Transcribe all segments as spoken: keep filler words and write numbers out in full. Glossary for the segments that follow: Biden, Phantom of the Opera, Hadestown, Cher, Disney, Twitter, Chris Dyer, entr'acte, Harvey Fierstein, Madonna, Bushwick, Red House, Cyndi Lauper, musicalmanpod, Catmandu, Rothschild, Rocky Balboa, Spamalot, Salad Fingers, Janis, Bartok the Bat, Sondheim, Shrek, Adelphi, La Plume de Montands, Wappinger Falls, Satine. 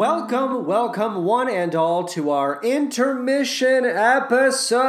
Welcome, welcome one and all to our intermission episode.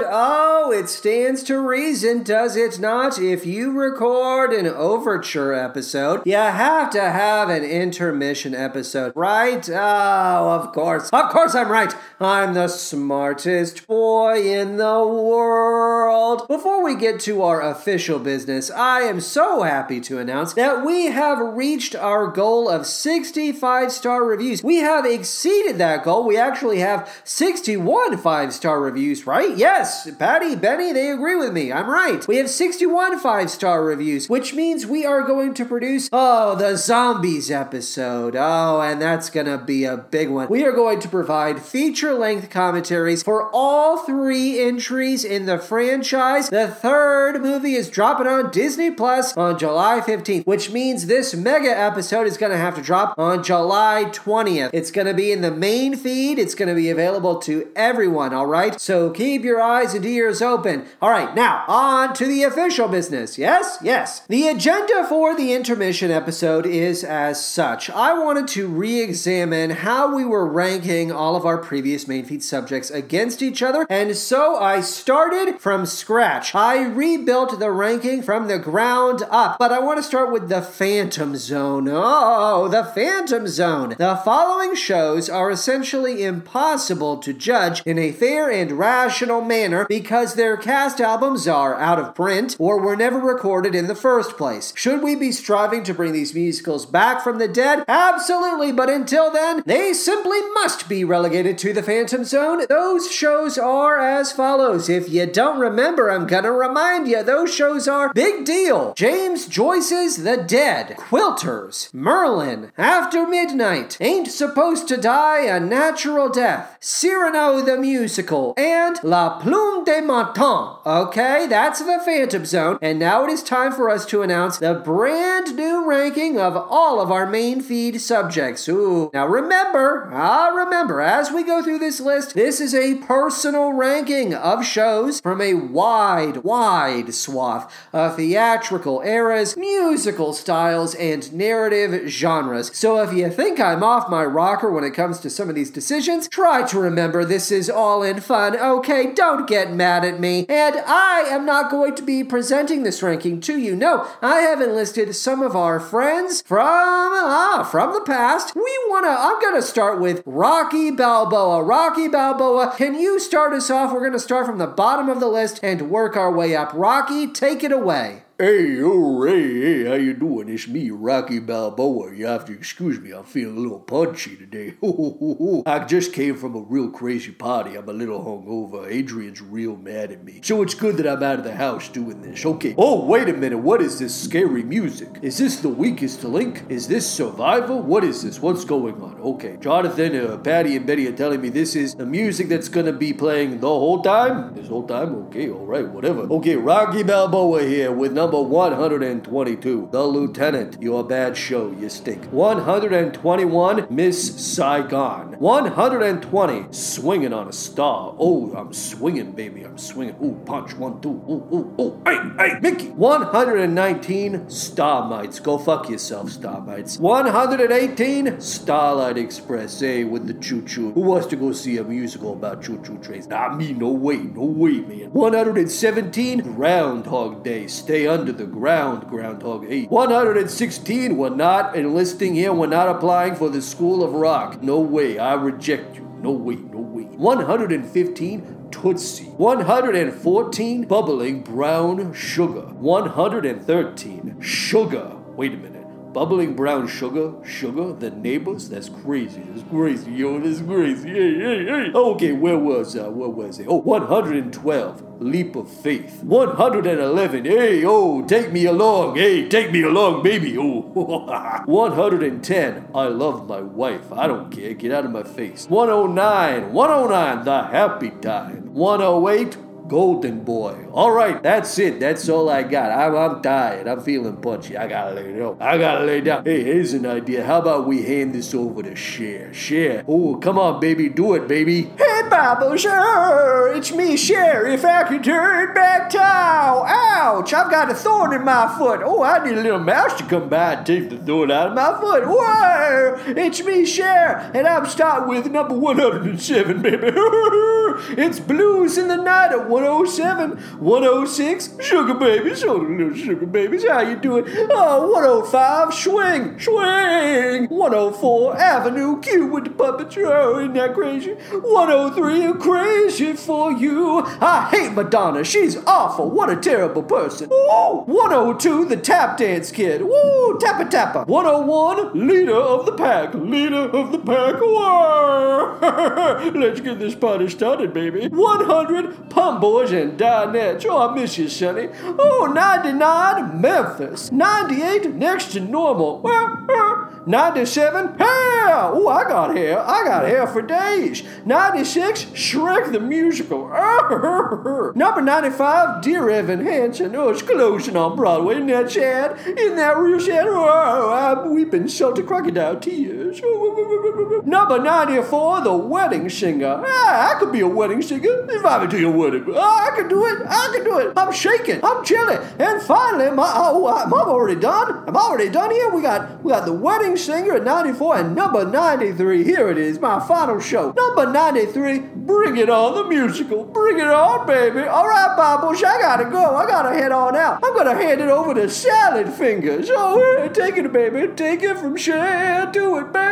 Oh, it stands to reason, does it not? If you record an overture episode, you have to have an intermission episode, right? Oh, of course. Of course I'm right. I'm the smartest boy in the world. Before we get to our official business, I am so happy to announce that we have reached our goal of sixty-five star reviews. We have exceeded that goal. We actually have sixty-one five-star reviews, right? Yes, Patty, Benny, they agree with me. I'm right. We have sixty-one five-star reviews, which means we are going to produce, oh, the Zombies episode. Oh, and that's gonna be a big one. We are going to provide feature-length commentaries for all three entries in the franchise. The third movie is dropping on Disney Plus on July fifteenth, which means this mega episode is gonna have to drop on July twentieth. It's going to be in the main feed. It's going to be available to everyone, all right? So keep your eyes and ears open. All right, now on to the official business. Yes? Yes. The agenda for the intermission episode is as such. I wanted to re-examine how we were ranking all of our previous main feed subjects against each other, and so I started from scratch. I rebuilt the ranking from the ground up, but I want to start with the Phantom Zone. Oh, the Phantom Zone. The following shows are essentially impossible to judge in a fair and rational manner because their cast albums are out of print or were never recorded in the first place. Should we be striving to bring these musicals back from the dead? Absolutely, but until then, they simply must be relegated to the Phantom Zone. Those shows are as follows. If you don't remember, I'm gonna remind you. Those shows are Big Deal, James Joyce's The Dead, Quilters, Merlin, After Midnight, Ain't Supposed to Die a Natural Death, Cyrano the Musical, and La Plume de Montands. Okay, that's the Phantom Zone, and now it is time for us to announce the brand new ranking of all of our main feed subjects. Ooh, now remember, ah, remember, as we go through this list, this is a personal ranking of shows from a wide, wide swath of theatrical eras, musical styles, and narrative genres. So if you think I'm off my rocker when it comes to some of these decisions, try to remember this is all in fun, okay? Don't get mad at me. And I am not going to be presenting this ranking to you. No, I have enlisted some of our friends from, ah, from the past. We wanna, I'm gonna start with Rocky Balboa. Rocky Balboa, can you start us off? We're gonna start from the bottom of the list and work our way up. Rocky, take it away. Hey, oh, hey, hey, how you doing? It's me, Rocky Balboa. You have to excuse me, I'm feeling a little punchy today. I just came from a real crazy party. I'm a little hungover. Adrian's real mad at me. So it's good that I'm out of the house doing this. Okay. Oh, wait a minute. What is this scary music? Is this The Weakest Link? Is this Survivor? What is this? What's going on? Okay. Jonathan, uh, Patty, and Betty are telling me this is the music that's gonna be playing the whole time? This whole time? Okay, alright, whatever. Okay, Rocky Balboa here with nothing. Number one hundred twenty-two, The Lieutenant. You're a bad show, you stink. one hundred twenty-one, Miss Saigon. one hundred twenty, Swinging on a Star. Oh, I'm swinging, baby, I'm swinging. Ooh, punch, one, two, ooh, ooh, ooh. Hey, hey, Mickey. one hundred nineteen, Star Mites. Go fuck yourself, Star Mites. one hundred eighteen, Starlight Express. Hey, with the choo-choo. Who wants to go see a musical about choo-choo trains? Not me, no way, no way, man. one hundred seventeen, Groundhog Day. Stay under the ground, Groundhog eight. one hundred sixteen, we're not enlisting here. We're not applying for the School of Rock. No way, I reject you. No way, no way. one hundred fifteen, Tootsie. one hundred fourteen, Bubbling Brown Sugar. one hundred thirteen, Sugar. Wait a minute. Bubbling Brown Sugar, Sugar, The Neighbors, that's crazy, that's crazy, yo, that's crazy, hey, hey, hey. Okay, where was I, where was I? Oh, one hundred twelve, Leap of Faith. one hundred eleven, hey, oh, take me along, hey, take me along, baby, oh. one hundred ten, I love my wife, I don't care, get out of my face. one oh nine, one oh nine, The Happy Time. one oh eight, Golden Boy. All right, that's it. That's all I got. I'm, I'm tired. I'm feeling punchy. I gotta lay down. I gotta lay down. Hey, here's an idea. How about we hand this over to Cher? Cher. Oh, come on, baby. Do it, baby. Hey, Babo, sure. It's me, Cher. If I could turn back time. Ouch. I've got a thorn in my foot. Oh, I need a little mouse to come by and take the thorn out of my foot. Whoa. It's me, Cher. And I'm starting with number one oh seven, baby. It's Blues in the Night at one oh seven. one oh six, Sugar Babies. Oh, little Sugar Babies, how you doing? Oh, one oh five, Swing, Swing. one oh four, Avenue Q with the puppet show. Isn't that crazy? one oh three, I'm crazy for you. I hate Madonna. She's awful. What a terrible person. Ooh, one oh two, The Tap Dance Kid. Woo, Tappa Tappa. one oh one, Leader of the Pack. Leader of the Pack. Whoa. Let's get this party started, baby. one hundred, Pump Boys and Dinettes. Oh, I miss you, Sonny. Oh, ninety-nine, Memphis. ninety-eight, Next to Normal. ninety-seven, Hair. Oh, I got hair. I got hair for days. ninety-six, Shrek the Musical. Number ninety-five, Dear Evan Hansen. Oh, it's closing on Broadway. Isn't that sad? Isn't that real sad? Oh, I'm weeping salty crocodile tears. Number ninety-four, The Wedding Singer. Ah, I could be a wedding singer if I could do your wedding. Oh, I could do it. I could do it. I'm shaking. I'm chilling. And finally, my oh, I'm already done. I'm already done here. We got we got The Wedding Singer at ninety-four and number ninety-three. Here it is, my final show. Number ninety-three, Bring It On, the musical. Bring it on, baby. All right, Bobush, I gotta go. I gotta head on out. I'm gonna hand it over to Salad Fingers. Oh, here, take it, baby. Take it from Cher. Do it, baby.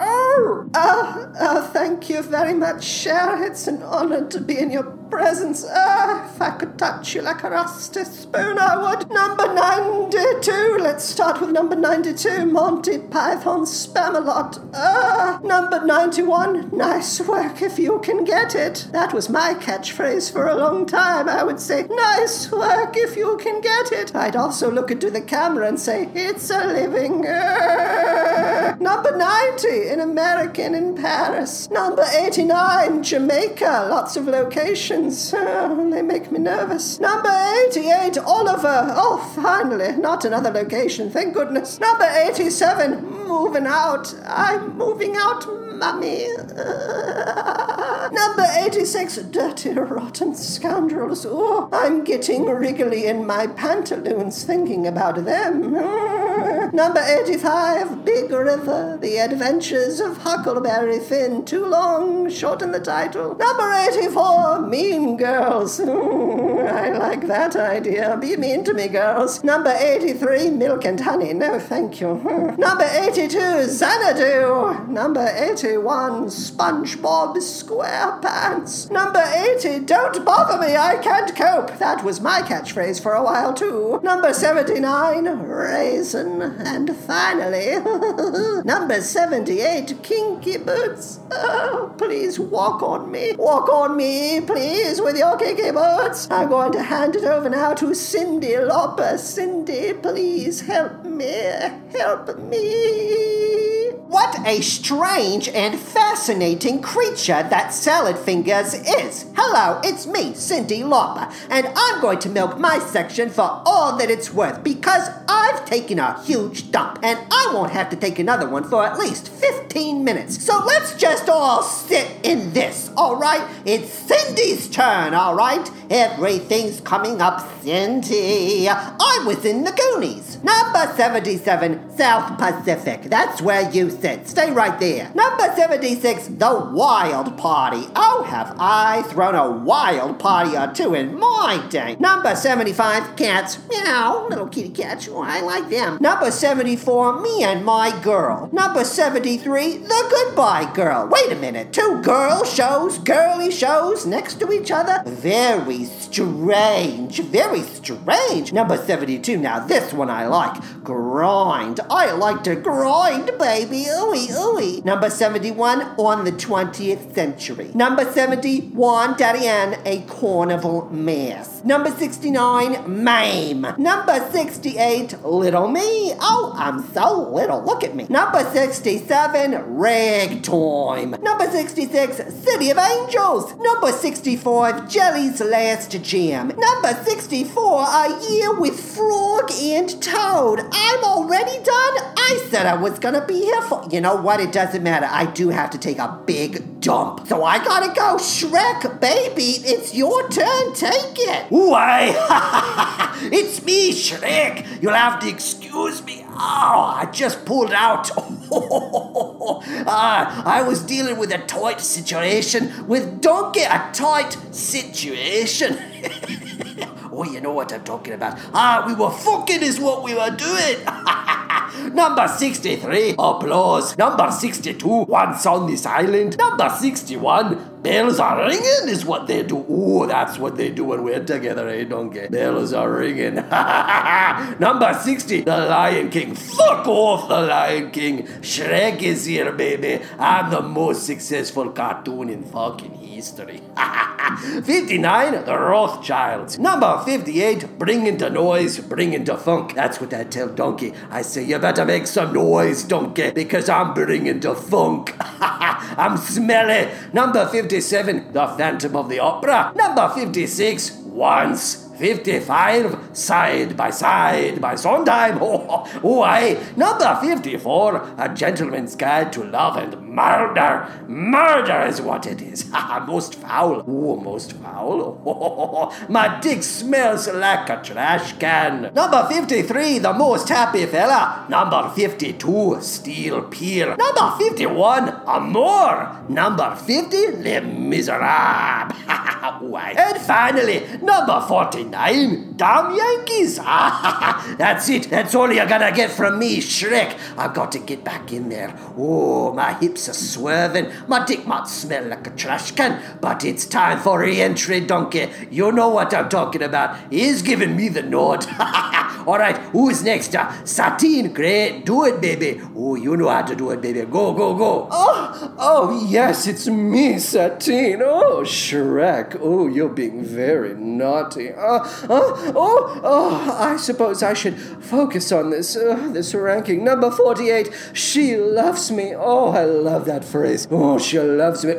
Oh, uh, uh, thank you very much, Cher. It's an honor to be in your presence. Ah, uh, if I could touch you like a rusty spoon, I would. Number ninety-two. Let's start with number ninety-two. Monty Python Spamalot. Ah, uh, number ninety-one. Nice work if you can get it. That was my catchphrase for a long time. I would say, nice work if you can get it. I'd also look into the camera and say, it's a living. Uh. Number ninety. An American in Paris. Number eighty-nine. Jamaica. Lots of locations. Oh, they make me nervous. Number eighty-eight, Oliver. Oh, finally, not another location, thank goodness. Number eighty-seven, Moving Out. I'm moving out, Mummy. Uh, number eighty-six, Dirty Rotten Scoundrels. Oh, I'm getting wriggly in my pantaloons thinking about them. Uh, number eighty-five, Big River, The Adventures of Huckleberry Finn. Too long, shorten the title. Number eighty-four, Mean Girls. Ooh, I like that idea. Be mean to me, girls. Number eighty-three, Milk and Honey. No, thank you. Number eighty-two, Xanadu. Number eighty-one, SpongeBob SquarePants. Number eighty, Don't Bother Me, I Can't Cope. That was my catchphrase for a while, too. Number seventy-nine, Raisin. And finally, number seventy-eight, Kinky Boots. Oh, please walk on me. Walk on me, please. Please, with your kinky boots. I'm going to hand it over now to Cyndi Lauper. Cyndi, please help me. Help me. What a strange and fascinating creature that Salad Fingers is. Hello, it's me, Cyndi Lauper, and I'm going to milk my section for all that it's worth because I've taken a huge dump and I won't have to take another one for at least fifteen minutes. So let's just all sit in this, all right? It's Cyndi turn, all right? Everything's coming up, Cyndi. I was in the Goonies. Number seventy-seven, South Pacific. That's where you sit. Stay right there. Number seventy-six, The Wild Party. Oh, have I thrown a wild party or two in my day. Number seventy-five, Cats. Meow, little kitty cats. Oh, I like them. Number seventy-four, Me and My Girl. Number seventy-three, The Goodbye Girl. Wait a minute. Two girl shows, girly shows next to each other? Very strange. Very strange. Number seventy-two. Now this one I like. Grind. I like to grind, baby. Ooey, ooey. Number seventy-one. On the twentieth century. Number seventy-one. Daddy Ann, a carnival mass. Number sixty-nine. Mame. Number sixty-eight. Little me. Oh, I'm so little. Look at me. Number sixty-seven. seventy-seven, Ragtime. Number sixty-six, City of Angels. Number sixty-five, Jelly's Last Gem. Number sixty-four, A Year with Frog and Toad. I'm already done. I said I was gonna be here for... You know what? It doesn't matter. I do have to take a big dump. So I gotta go. Shrek, baby, it's your turn. Take it. Why? It's me, Shrek. You'll have to excuse me. Oh, I just pulled out. uh, I was dealing with a tight situation with Donkey. A tight situation. Oh, you know what I'm talking about. Ah, we were fucking is what we were doing. Number sixty-three, applause. Number sixty-two, once on this island. Number sixty-one, bells are ringing is what they do. Ooh, that's what they do when we're together, eh, Donkey? Bells are ringing. Number sixty, the Lion King. Fuck off, the Lion King. Shrek is here, baby. I'm the most successful cartoon in fucking history. fifty-nine, the Rothschilds. Number fifty-eight, bring into noise, bring into funk. That's what I tell Donkey. I say, you better make some noise, Donkey, because I'm bringing to funk. I'm smelly. Number fifty-seven, the Phantom of the Opera. Number fifty-six, Once. fifty-five, Side by Side by Sondheim. Oh, oh, oh, aye. Number fifty-four, A Gentleman's Guide to Love and Murder. Murder is what it is. Most foul. Oh, most foul. Oh, oh, oh. My dick smells like a trash can. Number fifty-three, The Most Happy Fella. Number fifty-two, Steel Pier. Number fifty-one, Amour. Number fifty, Les Miserables. Oh, aye. And finally, number forty-nine, Nine damn Yankees. That's it. That's all you're gonna get from me, Shrek. I've got to get back in there. Oh, my hips are swerving. My dick might smell like a trash can, but it's time for re-entry, Donkey. You know what I'm talking about. He's giving me the nod. All right, who's next? Uh, Satine, great. Do it, baby. Oh, you know how to do it, baby. Go, go, go. Oh, oh yes, it's me, Satine. Oh, Shrek. Oh, you're being very naughty. Uh, uh, oh, oh, I suppose I should focus on this, uh, this ranking. Number forty-eight, She Loves Me. Oh, I love that phrase. Oh, she loves me.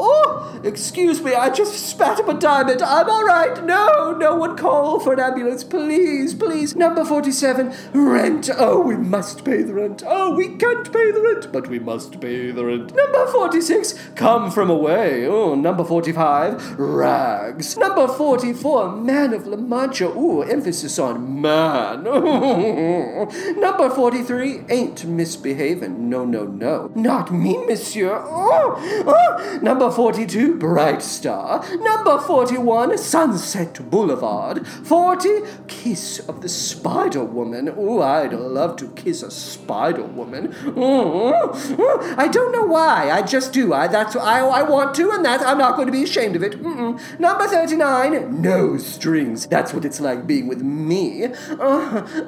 Oh, excuse me, I just spat up a diamond. I'm all right. No, no one call for an ambulance. Please, please. Number forty-seven, rent. Oh, we must pay the rent. Oh, we can't pay the rent, but we must pay the rent. Number forty-six, come from away. Oh, number forty-five, rags. Number forty-four, Man of La Mancha. Ooh, emphasis on man. Number forty-three, ain't misbehaving. No, no, no. Not me, monsieur. Oh, oh. Number forty-two, Bright Star. Number forty-one, Sunset Boulevard. forty, Kiss of the Spider Woman. Oh, I'd love to kiss a Spider Woman. Mm-mm. I don't know why. I just do. I that's I I want to, and that I'm not going to be ashamed of it. Mm-mm. Number thirty-nine, No Strings. That's what it's like being with me. Uh,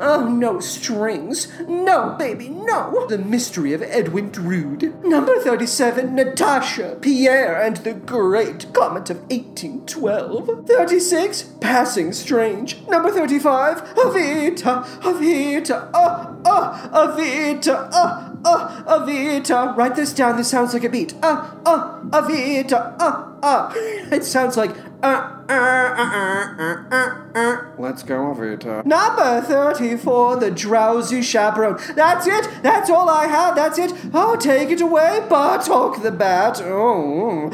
oh, no strings. No, baby, no. The Mystery of Edwin Drood. Number thirty-seven, Natasha, Pierre, and the Great Comet of Eighteen Twelve. thirty-six, Passing Strange. Number thirty-five, Avita, Avita, uh, uh, Avita, uh, uh, Avita. Write this down, this sounds like a beat. Uh, uh, Avita, uh, uh. It sounds like, uh, uh, uh, uh, uh, uh. Let's go, Avita. Number thirty-four, The Drowsy Chaperone. That's it. That's all I have. That's it. Oh, take it away, Bartok the Bat. Oh.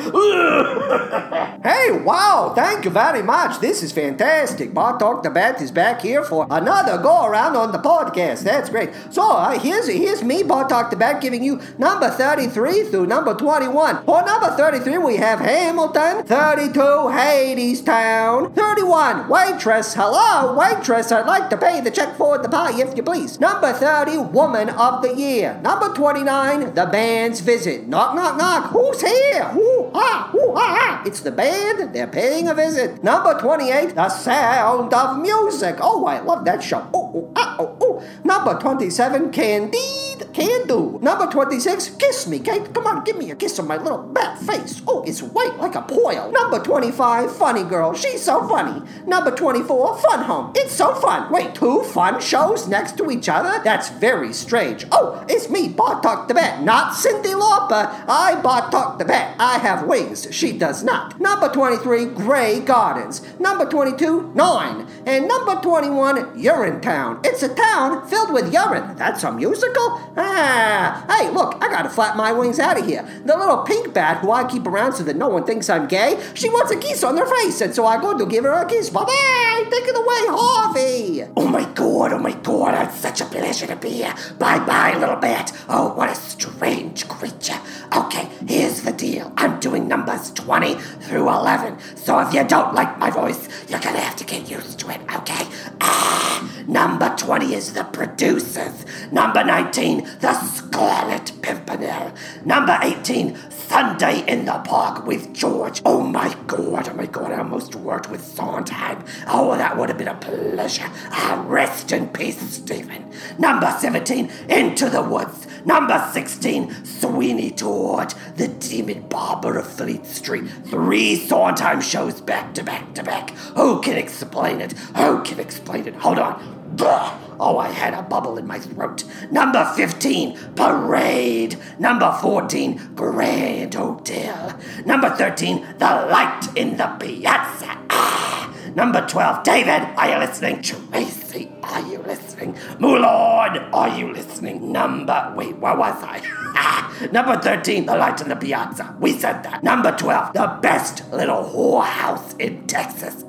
Hey, wow. Thank you very much. This is fantastic. Bartok the Bat is back here for another go-around on the podcast. That's great. So, uh, here's, here's me, Bartok the Bat, giving you number thirty-three through number twenty-one. For number thirty-three, we have Hamilton. thirty-two, Hadestown. thirty-one, Waitress. Hello. Oh, waitress, I'd like to pay the check for the pie, if you please. Number thirty, Woman of the Year. Number twenty-nine, The Band's Visit. Knock, knock, knock. Who's here? Who? ooh, ah, ooh, ah, ah. It's the band. They're paying a visit. Number twenty-eight, The Sound of Music. Oh, I love that show. Ooh, ooh, ah, ooh, ooh. Number twenty-seven, Candide. Can do. Number twenty-six, Kiss Me, Kate. Come on, give me a kiss on my little bat face. Oh, it's white like a poil. Number twenty-five, Funny Girl. She's so funny. Number twenty-four, Fun Home. It's so fun. Wait, two fun shows next to each other? That's very strange. Oh, it's me, Bartok the Bat, not Cyndi Lauper. I, Bartok the Bat. I have wings. She does not. Number twenty-three, Grey Gardens. Number twenty-two, Nine. And number twenty-one, Urinetown. It's a town filled with urine. That's a musical? Ah, hey, look, I gotta flap my wings out of here. The little pink bat who I keep around so that no one thinks I'm gay, she wants a kiss on her face, and so I go to give her a kiss. Bye-bye! Take it away, Harvey! Oh my god, oh my god, it's such a pleasure to be here. Bye-bye, little bat. Oh, what a strange creature. Okay, here's the deal. I'm doing numbers twenty through eleven, so if you don't like my voice, you're gonna have to get used to it, okay? Ah, number twenty is the producers. Number nineteen, The Scarlet Pimpernel. Number eighteen, Sunday in the Park with George. Oh my god, oh my god, I almost worked with Sondheim. Oh, that would have been a pleasure. Ah, rest in peace, Stephen. Number seventeen, Into the Woods. Number sixteen, Sweeney Todd, The Demon Barber of Fleet Street. Three Sondheim shows back to back to back. Who can explain it? Who can explain it? Hold on. Blah. Oh, I had a bubble in my throat. Number fifteen, Parade. Number fourteen, Grand Hotel. Number thirteen, The Light in the Piazza. Ah. Number twelve, David, are you listening? Tracy, are you listening? Moulord, are you listening? Number, wait, where was I? Number thirteen, The Light in the Piazza. We said that. Number twelve, The Best Little Whorehouse in Texas.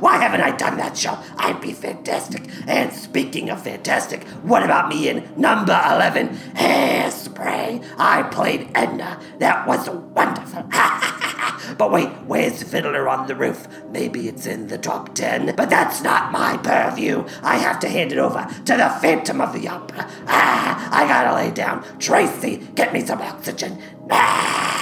Why haven't I done that show? I'd be fantastic. And speaking of fantastic, what about me in number eleven, Hairspray? I played Edna. That was wonderful. But wait, where's Fiddler on the Roof? Maybe it's in the top ten. But that's not my purview. I have to hand it over to the Phantom of the Opera. Ah, I gotta lay down. Tracy, get me some oxygen. Ah.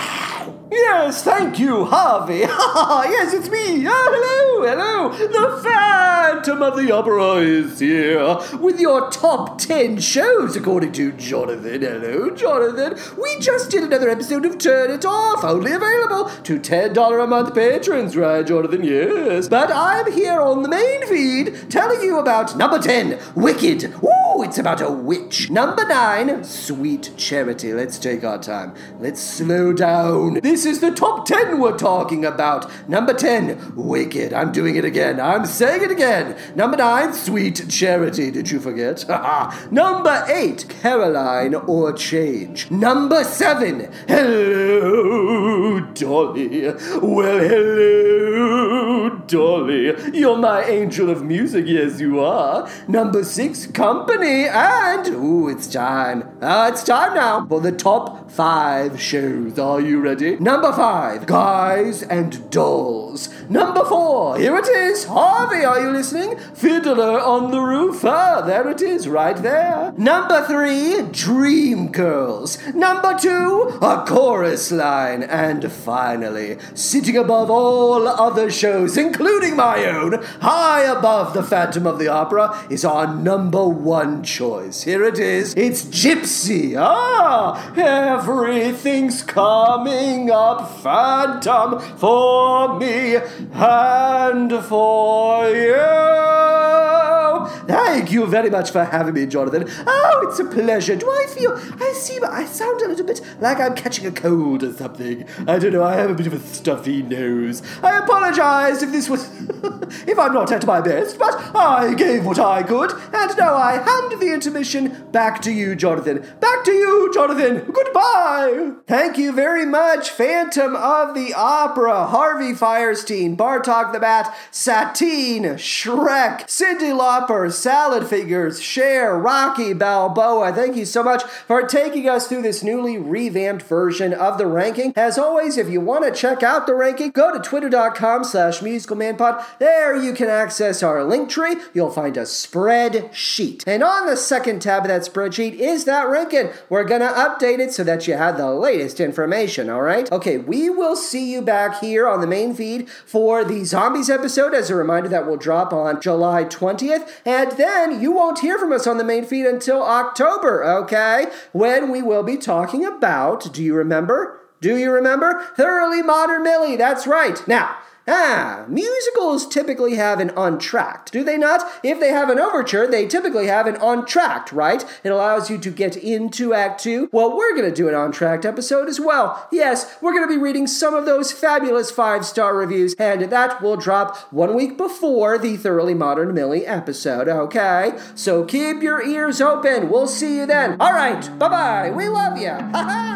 Yes, thank you, Harvey. Yes, it's me. Oh, hello, hello. The Phantom of the Opera is here with your top ten shows, according to Jonathan. Hello, Jonathan. We just did another episode of Turn It Off, only available to ten dollars a month patrons, right, Jonathan? Yes. But I'm here on the main feed telling you about number ten, Wicked. Ooh, it's about a witch. Number nine, Sweet Charity. Let's take our time. Let's slow down. This This is the top ten we're talking about. Number ten, Wicked. I'm doing it again. I'm saying it again. Number nine, Sweet Charity. Did you forget? Number eight, Caroline or Change. Number seven, Hello, Dolly. Well, hello, Dolly. You're my angel of music. Yes, you are. Number six, Company. And, ooh, it's time. Uh, it's time now for the top five shows. Are you ready? Number five, Guys and Dolls. Number four, here it is. Harvey, are you listening? Fiddler on the Roof. Ah, there it is, right there. Number three, Dream Girls. Number two, A Chorus Line. And finally, sitting above all other shows, including my own, high above the Phantom of the Opera, is our number one choice. Here it is. It's Gypsy. Ah, everything's coming up, Phantom, for me and for you. Thank you very much for having me, Jonathan. Oh, it's a pleasure. Do I feel, I seem, I sound a little bit like I'm catching a cold or something. I don't know, I have a bit of a stuffy nose. I apologize if this was, if I'm not at my best, but I gave what I could, and now I hand the intermission back to you, Jonathan. Back to you, Jonathan. Goodbye. Thank you very much, Phantom of the Opera, Harvey Fierstein, Bartok the Bat, Satine, Shrek, Cyndi Lauper, Salad Fingers, Cher, Rocky Balboa. Thank you so much for taking us through this newly revamped version of the ranking. As always, if you want to check out the ranking, go to twitter.com slash musicalmanpod. There you can access our link tree. You'll find a spreadsheet. And on the second tab of that spreadsheet is that ranking. We're going to update it so that you have the latest information, all right? Okay, we will see you back here on the main feed for the Zombies episode. As a reminder, that will drop on July twentieth. And then you won't hear from us on the main feed until October, okay? When we will be talking about, do you remember? Do you remember? Thoroughly Modern Millie, that's right. Now, Ah, musicals typically have an entr'acte, do they not? If they have an overture, they typically have an entr'acte, right? It allows you to get into Act two. Well, we're going to do an entr'acte episode as well. Yes, we're going to be reading some of those fabulous five-star reviews, and that will drop one week before the Thoroughly Modern Millie episode, okay? So keep your ears open. We'll see you then. All right, bye-bye. We love you. Ha-ha!